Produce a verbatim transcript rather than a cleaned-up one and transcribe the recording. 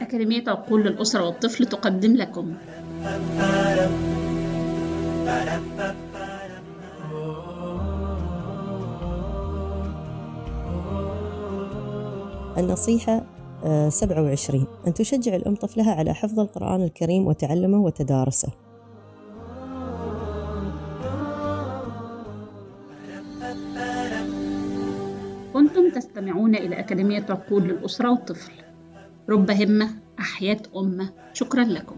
أكاديمية عقول للأسرة والطفل تقدم لكم النصيحة سبعة وعشرين: أن تشجع الأم طفلها على حفظ القرآن الكريم وتعلمه وتدارسه. كنتم تستمعون إلى أكاديمية عقول للأسرة والطفل. رب همة أحياة أمة. شكرا لكم.